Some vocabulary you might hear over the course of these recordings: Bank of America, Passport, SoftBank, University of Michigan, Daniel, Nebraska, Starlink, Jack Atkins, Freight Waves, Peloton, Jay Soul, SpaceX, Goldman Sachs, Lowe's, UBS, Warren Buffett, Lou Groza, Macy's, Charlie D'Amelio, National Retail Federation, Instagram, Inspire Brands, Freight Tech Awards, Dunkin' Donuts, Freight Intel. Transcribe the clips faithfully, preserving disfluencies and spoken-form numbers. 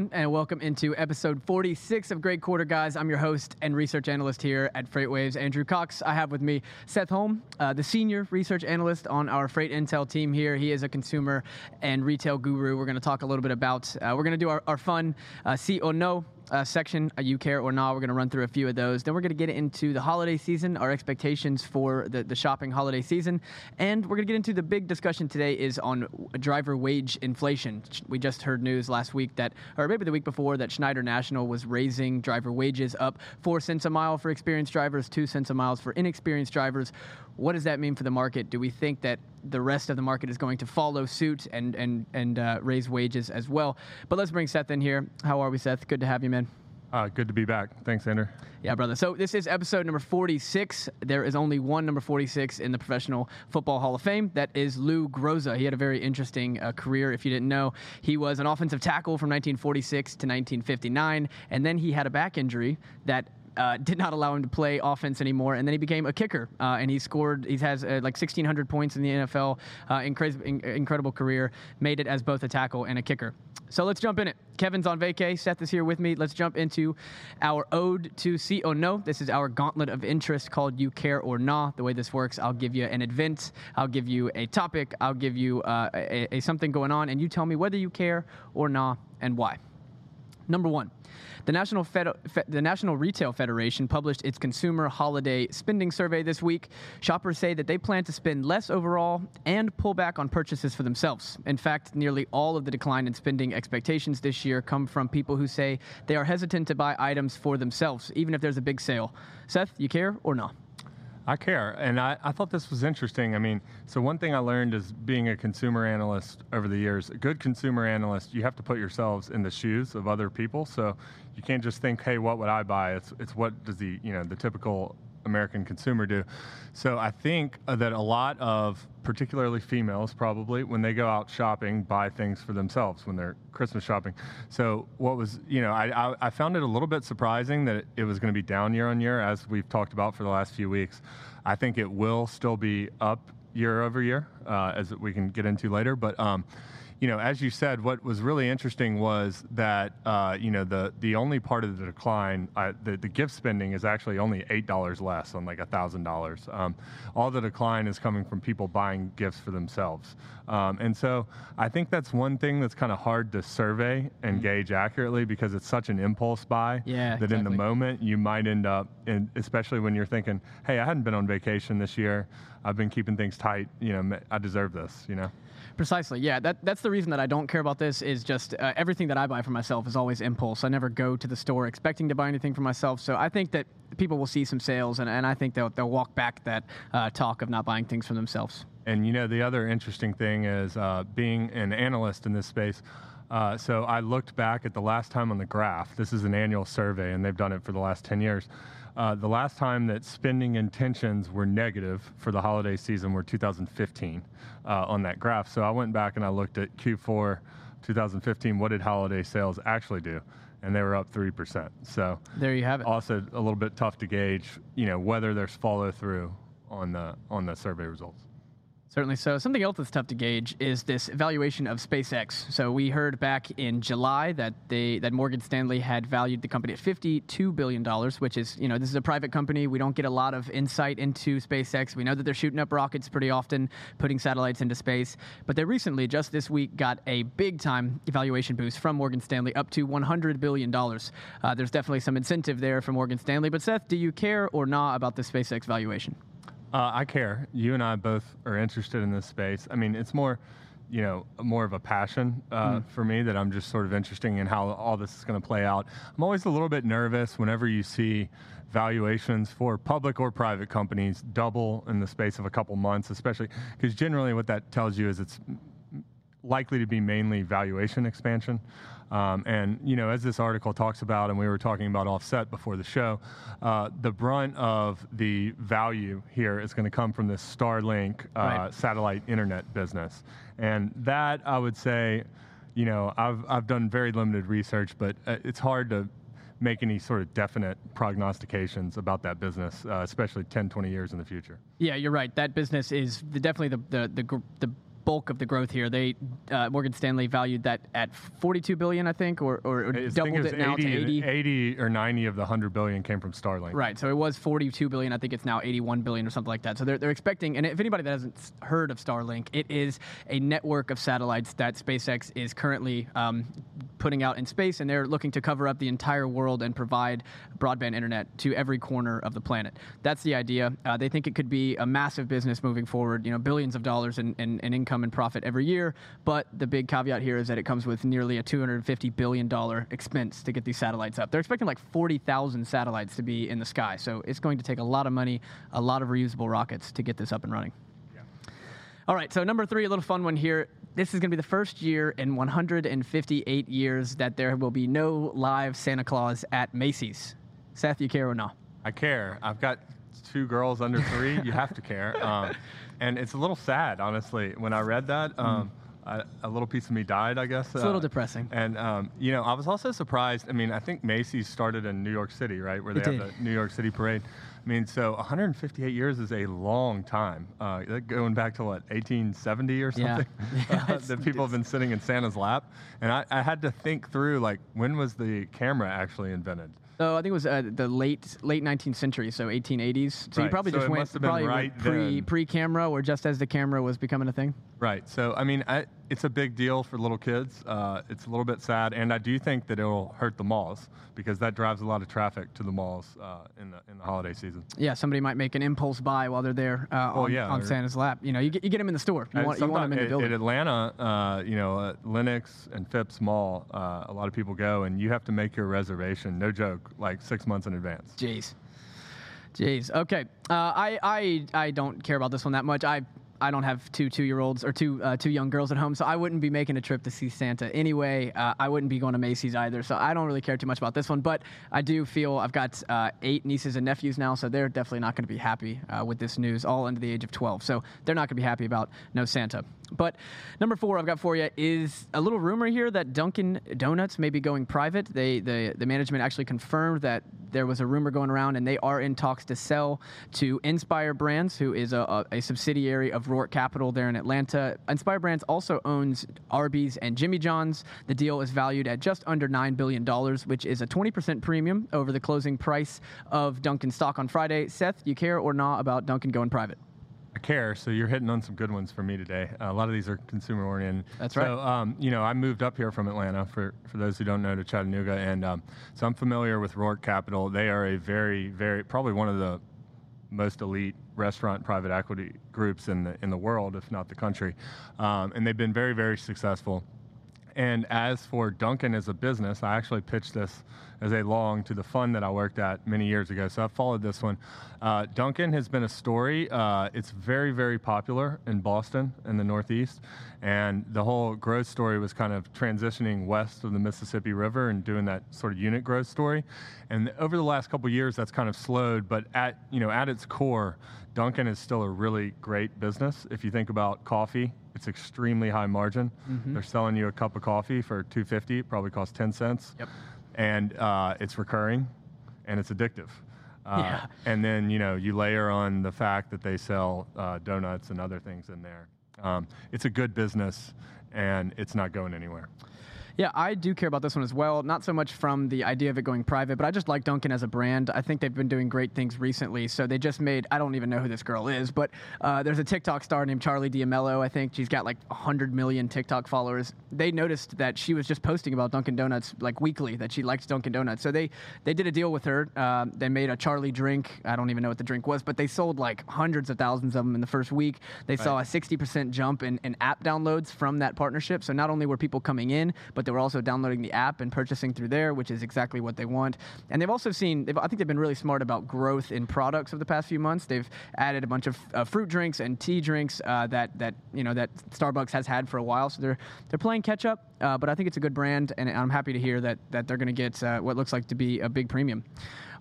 everyone, and welcome into episode forty-six of Great Quarter, guys. I'm your host and research analyst here at Freight Waves, Andrew Cox. I have with me Seth Holm, uh, the senior research analyst on our Freight Intel team here. He is a consumer and retail guru. We're going to talk a little bit about, uh, we're going to do our, our fun uh, see or no Uh, section, uh, you care or not. We're going to run through a few of those. Then we're going to get into the holiday season, our expectations for the, the shopping holiday season. And we're going to get into the big discussion today is on driver wage inflation. We just heard news last week that, or maybe the week before, that Schneider National was raising driver wages up four cents a mile for experienced drivers, two cents a mile for inexperienced drivers. What does that mean for the market? Do we think that the rest of the market is going to follow suit and and and uh, raise wages as well? But let's bring Seth in here. How are we, Seth? Good to have you, man. Uh, good to be back. Thanks, Andrew. Yeah, brother. So this is episode number forty-six. There is only one number forty-six in the Professional Football Hall of Fame. That is Lou Groza. He had a very interesting uh, career, if you didn't know. He was an offensive tackle from nineteen forty-six to nineteen fifty-nine, and then he had a back injury that Uh, did not allow him to play offense anymore, and then he became a kicker, uh, and he scored, he has uh, like sixteen hundred points in the N F L, uh, incre- in- incredible career, made it as both a tackle and a kicker. So let's jump in it. Kevin's on vacay, Seth is here with me. Let's jump into our ode to see or no. This is our gauntlet of interest called You Care or Nah. The way this works, I'll give you an event, I'll give you a topic, I'll give you uh, a, a something going on, and you tell me whether you care or nah and why. Number one, the National Fed, Fe, the National Retail Federation published its consumer holiday spending survey this week. Shoppers say that they plan to spend less overall and pull back on purchases for themselves. In fact, nearly all of the decline in spending expectations this year come from people who say they are hesitant to buy items for themselves, even if there's a big sale. Seth, you care or no? I care, and I, I thought this was interesting. I mean, so one thing I learned is being a consumer analyst over the years, a good consumer analyst, you have to put yourselves in the shoes of other people. So you can't just think, hey, what would I buy? It's it's what does the, you know, the typical American consumer do? So I think that a lot of, particularly females probably, when they go out shopping, buy things for themselves when they're Christmas shopping. So what was, you know, I, I, I found it a little bit surprising that it was going to be down year on year, as we've talked about for the last few weeks. I think it will still be up year over year, uh, as we can get into later. But, um, you know, as you said, what was really interesting was that, uh, you know, the the only part of the decline, uh, the, the gift spending is actually only eight dollars less on like one thousand dollars. Um, all the decline is coming from people buying gifts for themselves. Um, and so I think that's one thing that's kind of hard to survey and mm-hmm. gauge accurately, because it's such an impulse buy yeah, that exactly. in the moment you might end up, in, especially when you're thinking, hey, I hadn't been on vacation this year. I've been keeping things tight. You know, I deserve this, you know. Precisely, yeah. That that's the reason that I don't care about this. Is just uh, everything that I buy for myself is always impulse. I never go to the store expecting to buy anything for myself. So I think that people will see some sales, and, and I think they'll they'll walk back that uh, talk of not buying things for themselves. And you know, the other interesting thing is uh, being an analyst in this space. Uh, so I looked back at the last time on the graph. This is an annual survey, and they've done it for the last ten years. Uh, the last time that spending intentions were negative for the holiday season were two thousand fifteen uh, on that graph. So I went back and I looked at Q four two thousand fifteen. What did holiday sales actually do? And they were up three percent. So there you have it. Also a little bit tough to gauge, you know, whether there's follow through on the on the survey results. Certainly so. Something else that's tough to gauge is this valuation of SpaceX. So we heard back in July that they that Morgan Stanley had valued the company at fifty-two billion dollars, which is, you know, this is a private company. We don't get a lot of insight into SpaceX. We know that they're shooting up rockets pretty often, putting satellites into space. But they recently, just this week, got a big-time valuation boost from Morgan Stanley up to one hundred billion dollars. Uh, there's definitely some incentive there for Morgan Stanley. But Seth, do you care or not about the SpaceX valuation? Uh, I care. You and I both are interested in this space. I mean, it's more, you know, more of a passion uh, mm. for me, that I'm just sort of interested in how all this is going to play out. I'm always a little bit nervous whenever you see valuations for public or private companies double in the space of a couple months, especially because generally what that tells you is it's likely to be mainly valuation expansion. Um, and, you know, as this article talks about, and we were talking about offset before the show, uh, the brunt of the value here is going to come from this Starlink uh, right. satellite internet business. And that, I would say, you know, I've I've done very limited research, but uh, it's hard to make any sort of definite prognostications about that business, uh, especially ten, twenty years in the future. Yeah, you're right. That business is the, definitely the the the, the bulk of the growth here. They uh, Morgan Stanley valued that at forty-two billion dollars, I think, or, or I doubled think it, it now to eighty. eighty or ninety of the one hundred billion dollars came from Starlink. Right, so it was forty-two billion dollars. I think it's now eighty-one billion dollars or something like that. So they're, they're expecting, and if anybody that hasn't heard of Starlink, it is a network of satellites that SpaceX is currently um, putting out in space, and they're looking to cover up the entire world and provide broadband internet to every corner of the planet. That's the idea. Uh, they think it could be a massive business moving forward, you know, billions of dollars in, in, in income and profit every year. But the big caveat here is that it comes with nearly a two hundred fifty billion dollars expense to get these satellites up. They're expecting like forty thousand satellites to be in the sky. So it's going to take a lot of money, a lot of reusable rockets to get this up and running. Yeah. All right, so number three, a little fun one here. This is going to be the first year in one hundred fifty-eight years that there will be no live Santa Claus at Macy's. Seth, you care or not? I care. I've got two girls under three. You have to care. Um, and it's a little sad, honestly. When I read that, um, mm. I, a little piece of me died, I guess. It's uh, a little depressing. And, um, you know, I was also surprised. I mean, I think Macy's started in New York City, right, where they it have did. the New York City parade. I mean, so one hundred fifty-eight years is a long time. Uh, going back to, what, eighteen seventy or something? Yeah. uh, that people have been sitting in Santa's lap. And I, I had to think through, like, when was the camera actually invented? So I think it was uh, the late late nineteenth century, so eighteen eighties. So right. you probably so just went, probably right went pre, pre-camera or just as the camera was becoming a thing. Right. So, I mean, I, it's a big deal for little kids. Uh, it's a little bit sad. And I do think that it will hurt the malls because that drives a lot of traffic to the malls uh, in, the, in the holiday season. Yeah, somebody might make an impulse buy while they're there uh, well, on, yeah, on Santa's lap. You know, you get, you get them in the store. You want, you want them in the building. At Atlanta, uh, you know, at Lenox and Phipps Mall, uh, a lot of people go, and you have to make your reservation, no joke, like six months in advance. Jeez. Jeez. Okay. Uh, I, I I don't care about this one that much. I I don't have two two-year-olds or two uh, two young girls at home, so I wouldn't be making a trip to see Santa anyway. Uh, I wouldn't be going to Macy's either, so I don't really care too much about this one. But I do feel I've got uh, eight nieces and nephews now, so they're definitely not going to be happy uh, with this news, all under the age of twelve. So they're not going to be happy about no Santa. But number four I've got for you is a little rumor here that Dunkin' Donuts may be going private. They, the, the management actually confirmed that there was a rumor going around, and they are in talks to sell to Inspire Brands, who is a, a subsidiary of Roark Capital there in Atlanta. Inspire Brands also owns Arby's and Jimmy John's. The deal is valued at just under nine billion dollars, which is a twenty percent premium over the closing price of Dunkin' stock on Friday. Seth, do you care or not about Dunkin' going private? I care, so you're hitting on some good ones for me today. Uh, a lot of these are consumer-oriented. That's right. So, um, you know, I moved up here from Atlanta, for, for those who don't know, to Chattanooga, and um, so I'm familiar with Roark Capital. They are a very, very, probably one of the most elite restaurant private equity groups in the in the world, if not the country. Um, and they've been very, very successful. And as for Dunkin' as a business, I actually pitched this as a long to the fund that I worked at many years ago. So I've followed this one. Uh, Dunkin' has been a story. Uh, it's very, very popular in Boston in the Northeast. And the whole growth story was kind of transitioning west of the Mississippi River and doing that sort of unit growth story. And over the last couple of years, that's kind of slowed. But at, you know, at its core, Dunkin' is still a really great business. If you think about coffee, it's extremely high margin. Mm-hmm. They're selling you a cup of coffee for two dollars and fifty cents, probably costs ten cents. Yep. And uh, it's recurring, and it's addictive. Uh, yeah. And then, you know, you layer on the fact that they sell uh, donuts and other things in there. Um, it's a good business, and it's not going anywhere. Yeah, I do care about this one as well. Not so much from the idea of it going private, but I just like Dunkin' as a brand. I think they've been doing great things recently. So they just made, I don't even know who this girl is, but uh, there's a TikTok star named Charlie D'Amelio, I think. She's got like one hundred million TikTok followers. They noticed that she was just posting about Dunkin' Donuts like weekly, that she likes Dunkin' Donuts. So they, they did a deal with her. Uh, they made a Charlie drink. I don't even know what the drink was, but they sold like hundreds of thousands of them in the first week. They right. saw a sixty percent jump in, in app downloads from that partnership. So not only were people coming in, but they They were also downloading the app and purchasing through there, which is exactly what they want. And they've also seen, they've, I think they've been really smart about growth in products over the past few months. They've added a bunch of uh, fruit drinks and tea drinks uh, that that you know that Starbucks has had for a while. So they're they're playing catch up. Uh, but I think it's a good brand, and I'm happy to hear that that they're going to get uh, what looks like to be a big premium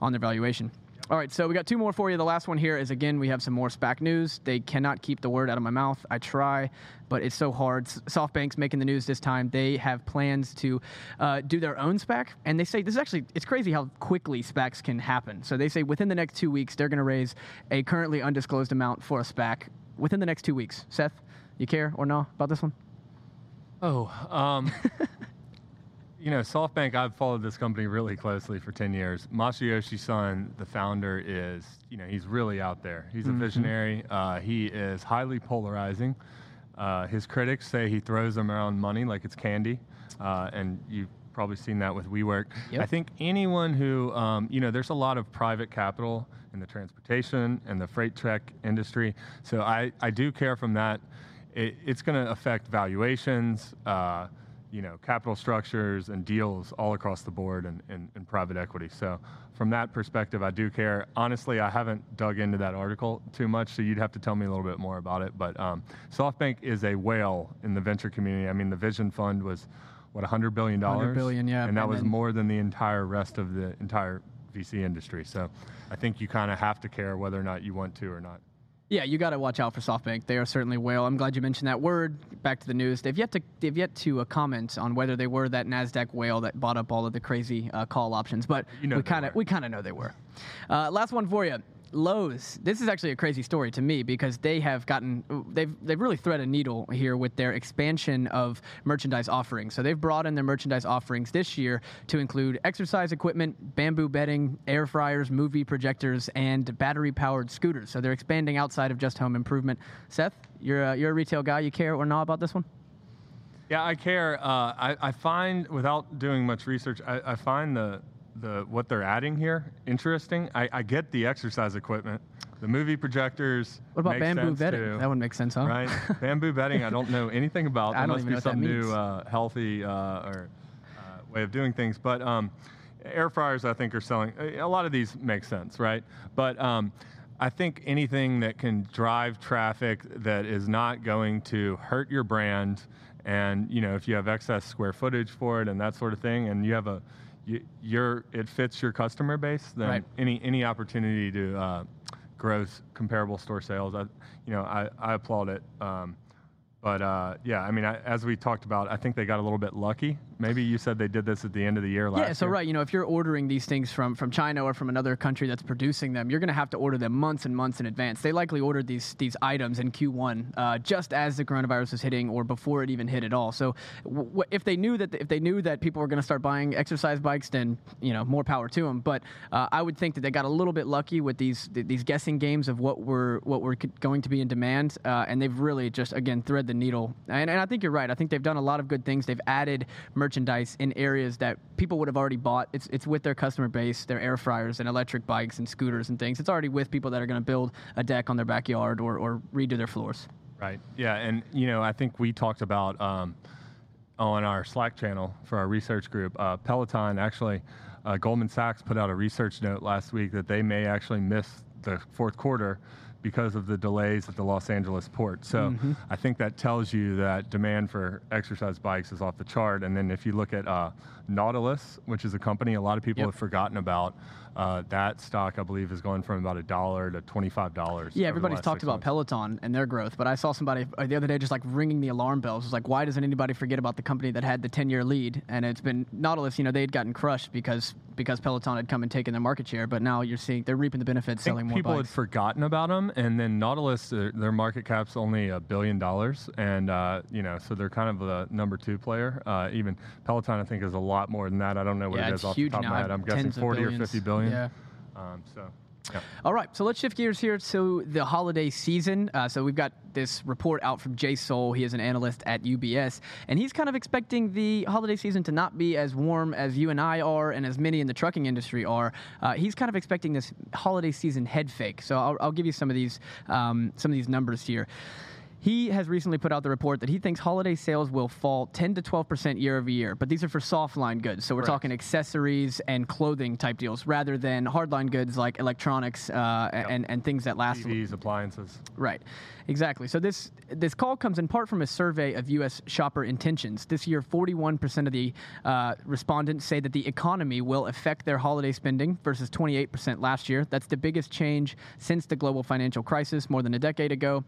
on their valuation. All right, so we got two more for you. The last one here is, again, we have some more SPAC news. They cannot keep the word out of my mouth. I try, but it's so hard. SoftBank's making the news this time. They have plans to uh, do their own SPAC, and they say this is actually, it's crazy how quickly SPACs can happen. So they say within the next two weeks, they're going to raise a currently undisclosed amount for a SPAC within the next two weeks. Seth, You care or no about this one? Oh, um, you know, SoftBank, I've followed this company really closely for ten years. Masayoshi Son, the founder, is, you know, he's really out there. He's mm-hmm. a visionary. Uh, he is highly polarizing. Uh, his critics say he throws them around money like it's candy, uh, and you've probably seen that with WeWork. Yep. I think anyone who, um, you know, there's a lot of private capital in the transportation and the freight tech industry, so I, I do care from that. It, it's going to affect valuations, uh, you know, capital structures and deals all across the board and in, in, in private equity. So from that perspective, I do care. Honestly, I haven't dug into that article too much, so you'd have to tell me a little bit more about it. But um, SoftBank is a whale in the venture community. I mean, the Vision Fund was, what, one hundred billion dollars? one hundred billion dollars, yeah. And that and was then, more than the entire rest of the entire V C industry. So I think you kind of have to care whether or not you want to or not. Yeah, you got to watch out for SoftBank. They are certainly whale. I'm glad you mentioned that word. Back to the news. They've yet to they've yet to uh, comment on whether they were that NASDAQ whale that bought up all of the crazy uh, call options, but you know we kind of we kind of know they were. Uh, last one for you. Lowe's. This is actually a crazy story to me because they have gotten they've they've really threaded a needle here with their expansion of merchandise offerings. So they've broadened their merchandise offerings this year to include exercise equipment, bamboo bedding, air fryers, movie projectors, and battery-powered scooters. So they're expanding outside of just home improvement. Seth, you're a, you're a retail guy. You care or not about this one? Yeah, I care. Uh, I, I find, without doing much research, I, I find the The, what they're adding here interesting. I, I get the exercise equipment, the movie projectors. What about bamboo bedding? Too, that would make sense, huh? Right, bamboo bedding. I don't know anything about. That must be some new uh, healthy uh, or uh, way of doing things. But um, air fryers, I think, are selling. A lot of these make sense, right? But um, I think anything that can drive traffic that is not going to hurt your brand, and you know, if you have excess square footage for it and that sort of thing, and you have a You're, it fits your customer base, then right. any any opportunity to uh, grow comparable store sales, I, you know, I, I applaud it. Um, but uh, yeah, I mean, I, as we talked about, I think they got a little bit lucky. Maybe you said they did this at the end of the year last year. Yeah, so year. Right, you know, if you're ordering these things from, from China or from another country that's producing them, you're going to have to order them months and months in advance. They likely ordered these these items in Q one uh, just as the coronavirus was hitting or before it even hit at all. So w- if they knew that th- if they knew that people were going to start buying exercise bikes, then, you know, more power to them. But uh, I would think that they got a little bit lucky with these th- these guessing games of what were what were c- going to be in demand, uh, and they've really just, again, thread the needle. And, and I think you're right. I think they've done a lot of good things. They've added merchandise merchandise in areas that people would have already bought. It's it's with their customer base, their air fryers and electric bikes and scooters and things. It's already with people that are going to build a deck on their backyard or, or redo their floors. Right. Yeah. And, you know, I think we talked about um, on our Slack channel for our research group, uh, Peloton, actually, uh, Goldman Sachs put out a research note last week that they may actually miss the fourth quarter because of the delays at the Los Angeles port. So mm-hmm. I think that tells you that demand for exercise bikes is off the chart. And then if you look at uh, Nautilus, which is a company a lot of people yep. have forgotten about, uh, that stock, I believe, is going from about a dollar to twenty-five dollars. Yeah, everybody's talked about Peloton and their growth, but I saw somebody the other day just like ringing the alarm bells. It was like, why doesn't anybody forget about the company that had the ten-year lead? And it's been Nautilus, you know, they'd gotten crushed because because Peloton had come and taken their market share, but now you're seeing they're reaping the benefits selling more bikes. People had forgotten about them, and then Nautilus, their, their market cap's only a billion dollars, and uh, you know, so they're kind of the number two player. Uh, even Peloton, I think, is a lot more than that. I don't know what yeah, it is off the top now. Of my head. I'm guessing forty or fifty billion. Yeah. Um, so. Yeah. All right, so let's shift gears here to the holiday season. Uh, so we've got this report out from Jay Soul. He is an analyst at U B S, and he's kind of expecting the holiday season to not be as warm as you and I are and as many in the trucking industry are. Uh, he's kind of expecting this holiday season head fake. So I'll, I'll give you some of these um, some of these numbers here. He has recently put out the report that he thinks holiday sales will fall ten to twelve percent year over year, but these are for soft line goods. So we're Correct. Talking accessories and clothing type deals rather than hard line goods like electronics uh, yep. and, and things that last. T Vs, appliances. Right. Exactly. So this this call comes in part from a survey of U S shopper intentions. This year, forty-one percent of the uh, respondents say that the economy will affect their holiday spending versus twenty-eight percent last year. That's the biggest change since the global financial crisis more than a decade ago.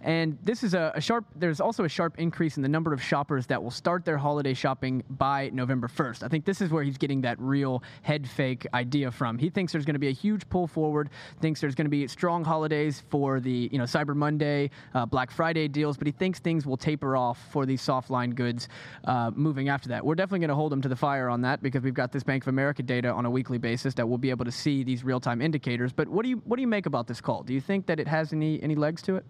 And this is a, a sharp. There's also a sharp increase in the number of shoppers that will start their holiday shopping by November first. I think this is where he's getting that real head fake idea from. He thinks there's going to be a huge pull forward. Thinks there's going to be strong holidays for the you know Cyber Monday. Day, uh, Black Friday deals, but he thinks things will taper off for these soft line goods uh, moving after that. We're definitely going to hold him to the fire on that because we've got this Bank of America data on a weekly basis that we'll be able to see these real-time indicators. But what do you what do you make about this call? Do you think that it has any any legs to it?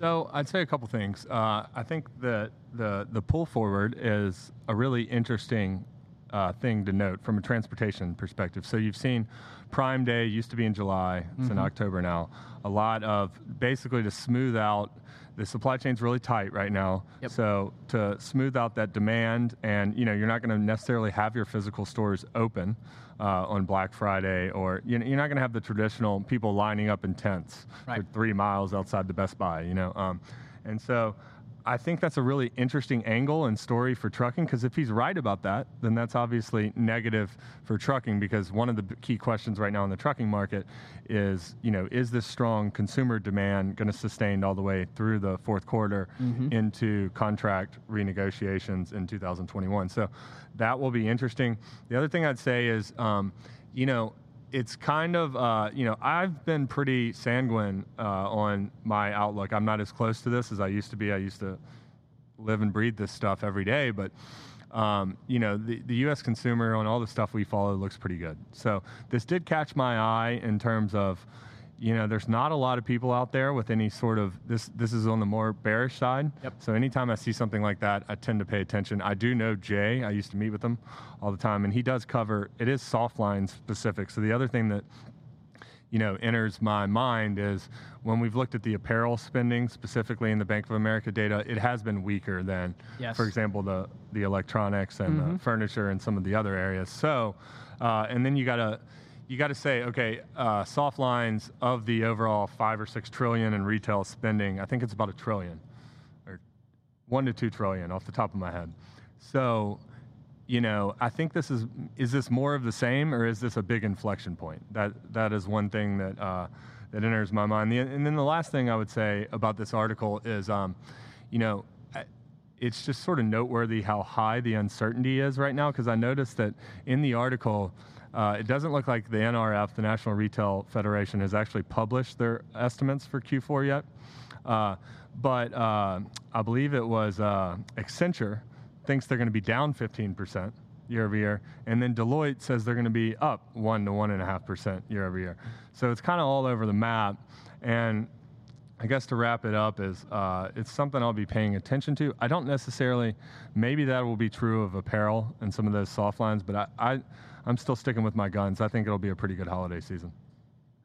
So I'd say a couple things. Uh, I think that the the pull forward is a really interesting uh, thing to note from a transportation perspective. So you've seen Prime Day used to be in July. It's mm-hmm. in October now. A lot of basically to smooth out the supply chain's really tight right now. Yep. So to smooth out that demand, and you know you're not going to necessarily have your physical stores open uh, on Black Friday, or you know, you're not going to have the traditional people lining up in tents right. for three miles outside the Best Buy. You know, um, and so. I think that's a really interesting angle and story for trucking, because if he's right about that, then that's obviously negative for trucking, because one of the key questions right now in the trucking market is, you know, is this strong consumer demand going to sustain all the way through the fourth quarter mm-hmm. into contract renegotiations in two thousand twenty-one? So that will be interesting. The other thing I'd say is, um, you know, it's kind of, uh, you know, I've been pretty sanguine uh, on my outlook. I'm not as close to this as I used to be. I used to live and breathe this stuff every day. But, um, you know, the, the U S consumer on all the stuff we follow looks pretty good. So this did catch my eye in terms of, you know, there's not a lot of people out there with any sort of, this This is on the more bearish side. Yep. So anytime I see something like that, I tend to pay attention. I do know Jay. I used to meet with him all the time, and he does cover, it is soft line specific. So the other thing that, you know, enters my mind is when we've looked at the apparel spending, specifically in the Bank of America data, it has been weaker than, yes. for example, the, the electronics and mm-hmm. the furniture and some of the other areas. So, uh, and then you got to, You got to say, okay, uh, soft lines of the overall five or six trillion in retail spending. I think it's about a trillion, or one to two trillion, off the top of my head. So, you know, I think this is—is is this more of the same, or is this a big inflection point? That—that that is one thing that uh, that enters my mind. The, and then the last thing I would say about this article is, um, you know. It's just sort of noteworthy how high the uncertainty is right now, because I noticed that in the article, uh, it doesn't look like the N R F, the National Retail Federation, has actually published their estimates for Q four yet. Uh, but uh, I believe it was uh, Accenture thinks they're going to be down fifteen percent year over year, and then Deloitte says they're going to be up one to one and a half percent year over year. So it's kind of all over the map, and I guess to wrap it up is uh, it's something I'll be paying attention to. I don't necessarily, maybe that will be true of apparel and some of those soft lines, but I, I, I'm still sticking with my guns. I think it'll be a pretty good holiday season.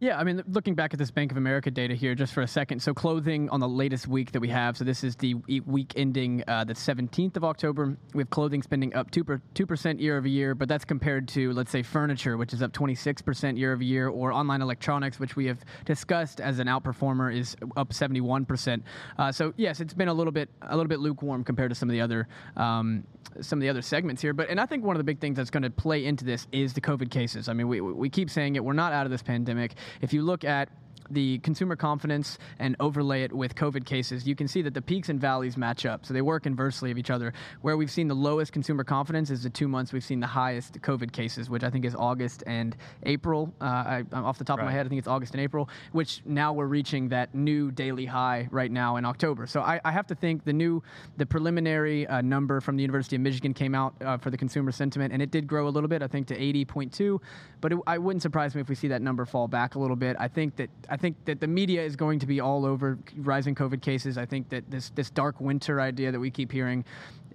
Yeah, I mean, looking back at this Bank of America data here just for a second. So clothing on the latest week that we have. So this is the week ending uh, the seventeenth of October. We have clothing spending up two percent year over year, but that's compared to, let's say, furniture, which is up twenty-six percent year over year, or online electronics, which we have discussed as an outperformer, is up seventy-one percent. Uh, so, yes, it's been a little bit a little bit lukewarm compared to some of the other um, some of the other segments here. But and I think one of the big things that's going to play into this is the COVID cases. I mean, we we keep saying it. We're not out of this pandemic. If you look at the consumer confidence and overlay it with COVID cases, you can see that the peaks and valleys match up. So they work inversely of each other. Where we've seen the lowest consumer confidence is the two months we've seen the highest COVID cases, which I think is August and April. Uh, I, off the top right. of my head, I think it's August and April, which now we're reaching that new daily high right now in October. So I, I have to think the new, the preliminary uh, number from the University of Michigan came out uh, for the consumer sentiment, and it did grow a little bit, I think, to eighty point two. But it, I wouldn't surprise me if we see that number fall back a little bit. I think that... I think that the media is going to be all over rising COVID cases. I think that this, this dark winter idea that we keep hearing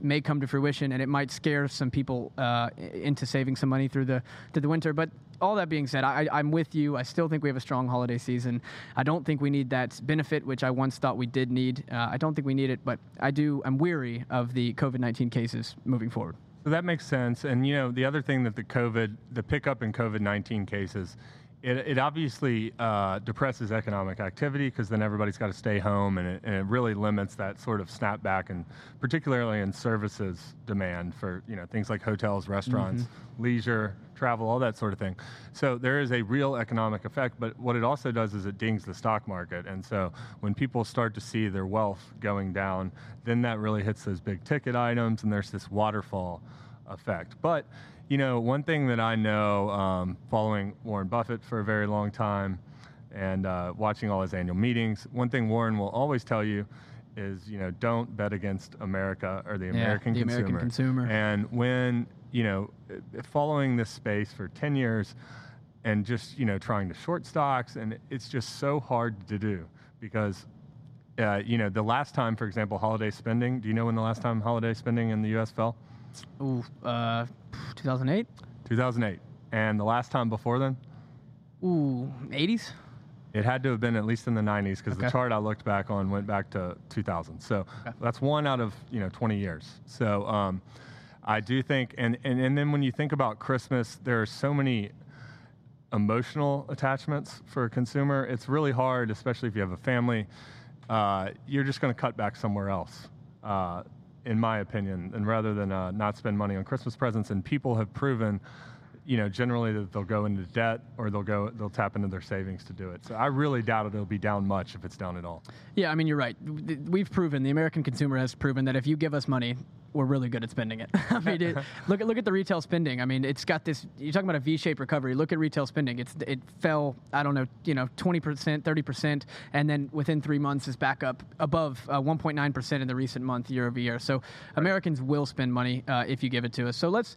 may come to fruition, and it might scare some people uh, into saving some money through the through the winter. But all that being said, I, I'm with you. I still think we have a strong holiday season. I don't think we need that benefit, which I once thought we did need. Uh, I don't think we need it, but I do. I'm weary of the COVID nineteen cases moving forward. So that makes sense. And, you know, the other thing that the COVID, the pickup in COVID nineteen cases, It, it obviously uh, depresses economic activity, because then everybody's got to stay home, and it, and it really limits that sort of snapback, and particularly in services demand for, you know, things like hotels, restaurants, mm-hmm. leisure, travel, all that sort of thing. So there is a real economic effect, but what it also does is it dings the stock market. And so when people start to see their wealth going down, then that really hits those big ticket items, and there's this waterfall effect. But you know, one thing that I know, um, following Warren Buffett for a very long time, and uh, watching all his annual meetings. One thing Warren will always tell you is, you know, don't bet against America or the yeah, American the consumer. American consumer. And when, you know, following this space for ten years and just, you know, trying to short stocks, and it's just so hard to do because, uh, you know, the last time, for example, holiday spending, do you know when the last time holiday spending in the U S fell? Ooh, uh, two thousand eight? two thousand eight. And the last time before then? Ooh, eighties? It had to have been at least in the nineties because okay. the chart I looked back on went back to two thousand. So okay. that's one out of, you know, twenty years. So um, I do think, and, and, and then when you think about Christmas, there are so many emotional attachments for a consumer. It's really hard, especially if you have a family. Uh, you're just going to cut back somewhere else, uh, in my opinion, and rather than uh, not spend money on Christmas presents. And people have proven, you know, generally that they'll go into debt or they'll go, they'll tap into their savings to do it. So I really doubt it'll be down much if it's down at all. Yeah, I mean, you're right. We've proven, the American consumer has proven that if you give us money, we're really good at spending it. I mean, it, look at look at the retail spending. I mean, it's got this. You're talking about a V-shaped recovery. Look at retail spending. It's it fell. I don't know, you know, twenty percent, thirty percent, and then within three months is back up above uh, one point nine percent in the recent month year over year. So right. Americans will spend money uh, if you give it to us. So let's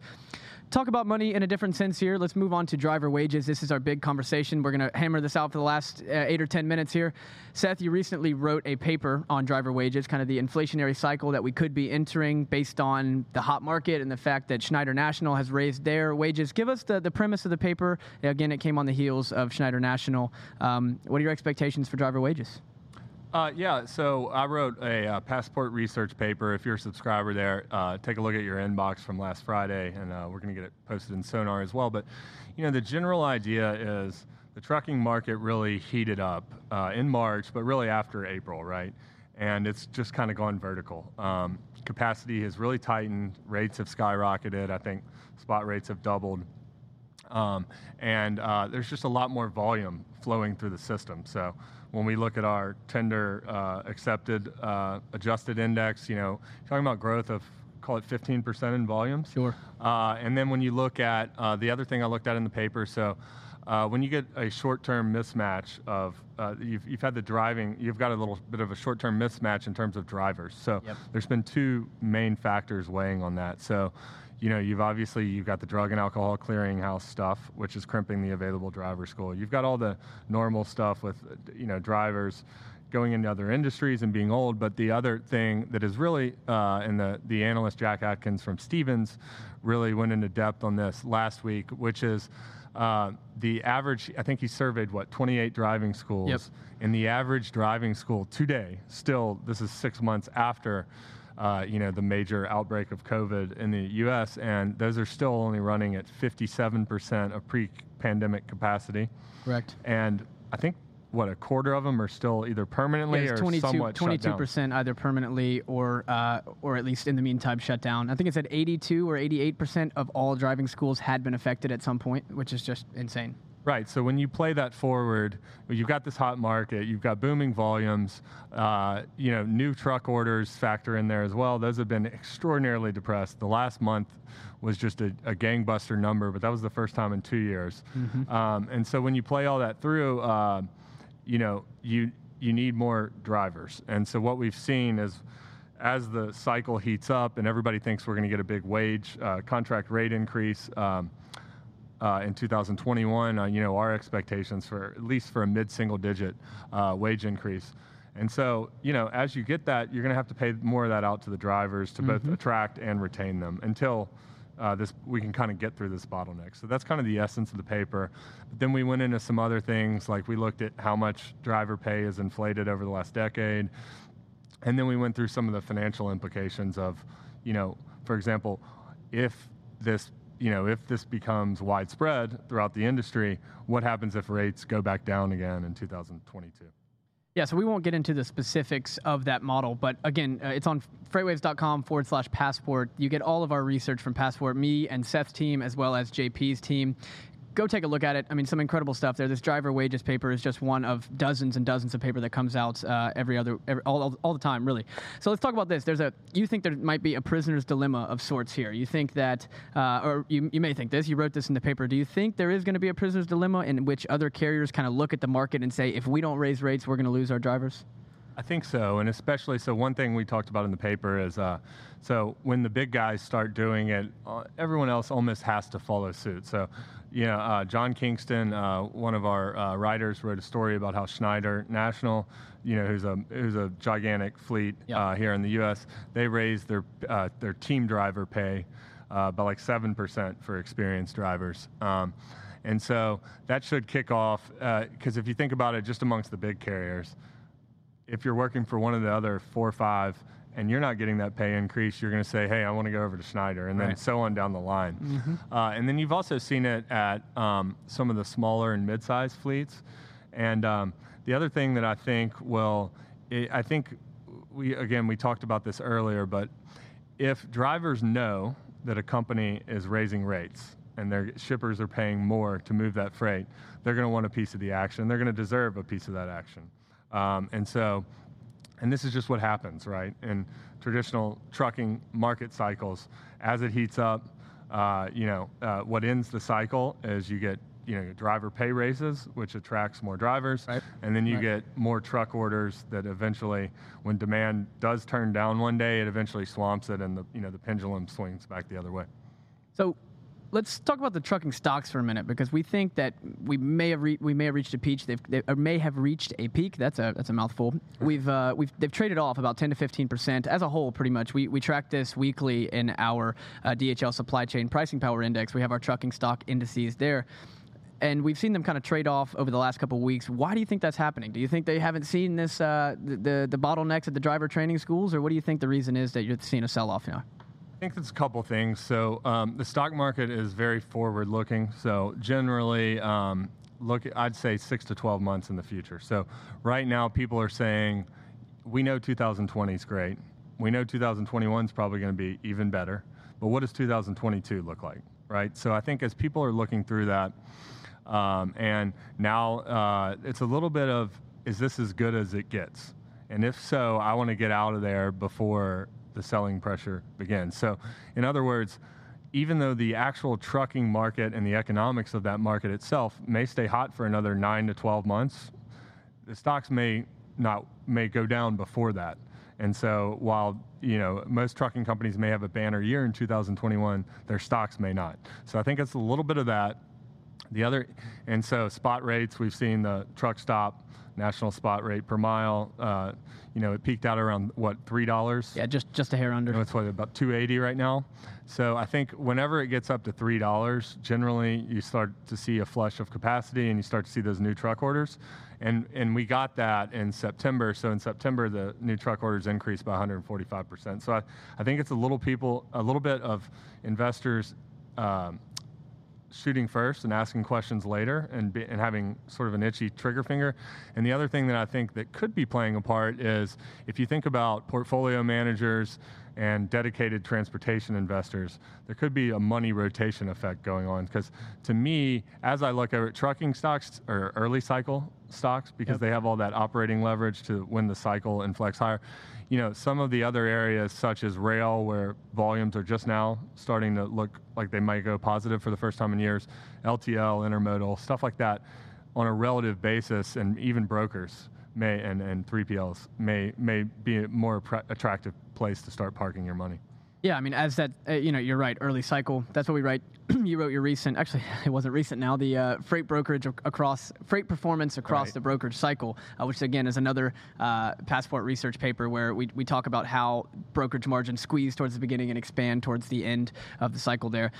talk about money in a different sense here. Let's move on to driver wages. This is our big conversation. We're going to hammer this out for the last uh, eight or ten minutes here. Seth, you recently wrote a paper on driver wages, kind of the inflationary cycle that we could be entering based on the hot market and the fact that Schneider National has raised their wages. Give us the, the premise of the paper. Again, it came on the heels of Schneider National. Um, what are your expectations for driver wages? Uh, yeah, so I wrote a uh, Passport research paper. If you're a subscriber there, uh, take a look at your inbox from last Friday, and uh, we're going to get it posted in Sonar as well. But, you know, the general idea is the trucking market really heated up uh, in March, but really after April, right? And it's just kind of gone vertical. Um, capacity has really tightened. Rates have skyrocketed. I think spot rates have doubled. Um, and uh, there's just a lot more volume flowing through the system. So when we look at our tender uh, accepted uh, adjusted index, you know, talking about growth of, call it fifteen percent in volumes. Sure. Uh, and then when you look at uh, the other thing I looked at in the paper, so uh, when you get a short-term mismatch of, uh, you've, you've had the driving, you've got a little bit of a short-term mismatch in terms of drivers. So yep. there's been two main factors weighing on that. So, you know, you've obviously, you've got the drug and alcohol clearinghouse stuff, which is crimping the available driver pool. You've got all the normal stuff with, you know, drivers going into other industries and being old. But the other thing that is really, uh, and the, the analyst Jack Atkins from Stevens really went into depth on this last week, which is uh, the average, I think he surveyed, what, twenty-eight driving schools. Yep. And the average driving school today, still, this is six months after Uh, you know, the major outbreak of COVID in the U S, and those are still only running at fifty-seven percent of pre-pandemic capacity. Correct. And I think, what, a quarter of them are still either permanently yeah, or somewhat shut down. twenty-two percent either permanently or, uh, or at least in the meantime, shut down. I think it said eighty-two or eighty-eight percent of all driving schools had been affected at some point, which is just insane. Right, so when you play that forward, you've got this hot market, you've got booming volumes, uh, you know, new truck orders factor in there as well. Those have been extraordinarily depressed. The last month was just a, a gangbuster number, but that was the first time in two years. Mm-hmm. Um, and so when you play all that through, uh, you know, you you need more drivers. And so what we've seen is, as the cycle heats up and everybody thinks we're going to get a big wage uh, contract rate increase, um, Uh, in two thousand twenty-one, uh, you know, our expectations for at least for a mid-single digit uh, wage increase. And so, you know, as you get that, you're going to have to pay more of that out to the drivers to mm-hmm. both attract and retain them until uh, this we can kind of get through this bottleneck. So that's kind of the essence of the paper. But then we went into some other things, like we looked at how much driver pay is inflated over the last decade. And then we went through some of the financial implications of, you know, for example, if this you know, if this becomes widespread throughout the industry, what happens if rates go back down again in two thousand twenty-two? Yeah, so we won't get into the specifics of that model, but again, uh, it's on freightwaves.com forward slash passport. You get all of our research from Passport, me and Seth's team, as well as J P's team. go take a look at it. I mean, some incredible stuff there. This driver wages paper is just one of dozens and dozens of paper that comes out uh, every other, every, all, all, all the time, really. So let's talk about this. There's a, you think there might be a prisoner's dilemma of sorts here. You think that, uh, or you, you may think this, you wrote this in the paper. Do you think there is going to be a prisoner's dilemma in which other carriers kind of look at the market and say, if we don't raise rates, we're going to lose our drivers? I think so, and especially, so one thing we talked about in the paper is, uh, so when the big guys start doing it, uh, everyone else almost has to follow suit. So, you know, uh, John Kingston, uh, one of our uh, writers, wrote a story about how Schneider National, you know, who's a who's a gigantic fleet yep. uh, here in the U S, they raised their uh, their team driver pay uh, by like seven percent for experienced drivers. Um, and so that should kick off, because uh, if you think about it just amongst the big carriers, if you're working for one of the other four or five and you're not getting that pay increase, you're going to say, hey, I want to go over to Schneider, and right. then so on down the line. Mm-hmm. uh, and then you've also seen it at um, some of the smaller and mid-sized fleets. And um, the other thing that I think will, it, I think, we again, we talked about this earlier, but if drivers know that a company is raising rates and their shippers are paying more to move that freight, they're going to want a piece of the action. They're going to deserve a piece of that action. Um, and so, and this is just what happens, right? In traditional trucking market cycles, as it heats up, uh, you know, uh, what ends the cycle is you get, you know, driver pay raises, which attracts more drivers, right. and then you right. get more truck orders that eventually, when demand does turn down one day, it eventually swamps it, and the, you know, the pendulum swings back the other way. So, let's talk about the trucking stocks for a minute, because we think that we may have re- we may have reached a peak. They've, they or may have reached a peak. That's a that's a mouthful. We've uh, we've they've traded off about ten to fifteen percent as a whole, pretty much. We we track this weekly in our uh, D H L Supply Chain Pricing Power Index. We have our trucking stock indices there, and we've seen them kind of trade off over the last couple of weeks. Why do you think that's happening? Do you think they haven't seen this uh, the, the the bottlenecks at the driver training schools, or what do you think the reason is that you're seeing a sell off now? I think it's a couple things. So um, the stock market is very forward-looking. So generally, um, look, I'd say six to twelve months in the future. So right now, people are saying, we know two thousand twenty is great. We know two thousand twenty-one is probably going to be even better. But what does two thousand twenty-two look like, right? So I think as people are looking through that, um, and now uh, it's a little bit of, is this as good as it gets? And if so, I want to get out of there before the selling pressure begins. So in other words, even though the actual trucking market and the economics of that market itself may stay hot for another nine to twelve months, the stocks may not may go down before that. And so while, you know, most trucking companies may have a banner year in two thousand twenty-one, their stocks may not. So I think it's a little bit of that. The other, and so spot rates, we've seen the truck stop national spot rate per mile, uh, you know, it peaked out around, what, three dollars? Yeah, just just a hair under. It's what, about two eighty right now. So I think whenever it gets up to three dollars, generally you start to see a flush of capacity and you start to see those new truck orders. And and we got that in September. So in September, the new truck orders increased by one hundred forty-five percent. So I, I think it's a little people, a little bit of investors um, shooting first and asking questions later, and be, and having sort of an itchy trigger finger. And the other thing that I think that could be playing a part is, if you think about portfolio managers and dedicated transportation investors, there could be a money rotation effect going on. Because to me, as I look at trucking stocks or early cycle stocks, because yep. they have all that operating leverage to when the cycle inflects higher, you know, some of the other areas such as rail, where volumes are just now starting to look like they might go positive for the first time in years, L T L, intermodal, stuff like that, on a relative basis, and even brokers may and, and three P Ls may may be a more pra- attractive place to start parking your money. Yeah, I mean, as that, uh, you know, you're right, early cycle, that's what we write. You wrote your recent, actually, it wasn't recent now, the uh, freight brokerage across, freight performance across right. the brokerage cycle, uh, which again is another uh, Passport research paper where we, we talk about how brokerage margins squeeze towards the beginning and expand towards the end of the cycle there.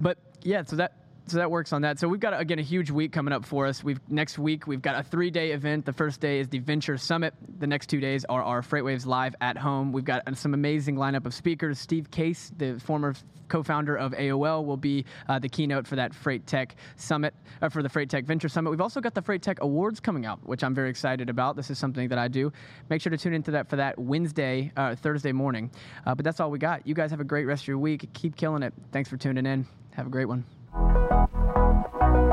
But yeah, so that, So that works on that. So we've got, again, a huge week coming up for us. We've next week, we've got a three-day event. The first day is the Venture Summit. The next two days are our Freight Waves Live at Home. We've got some amazing lineup of speakers. Steve Case, the former co-founder of A O L, will be uh, the keynote for that Freight Tech Summit, or for the Freight Tech Venture Summit. We've also got the Freight Tech Awards coming out, which I'm very excited about. This is something that I do. Make sure to tune into that for that Wednesday, uh, Thursday morning. Uh, but that's all we got. You guys have a great rest of your week. Keep killing it. Thanks for tuning in. Have a great one. Thank you.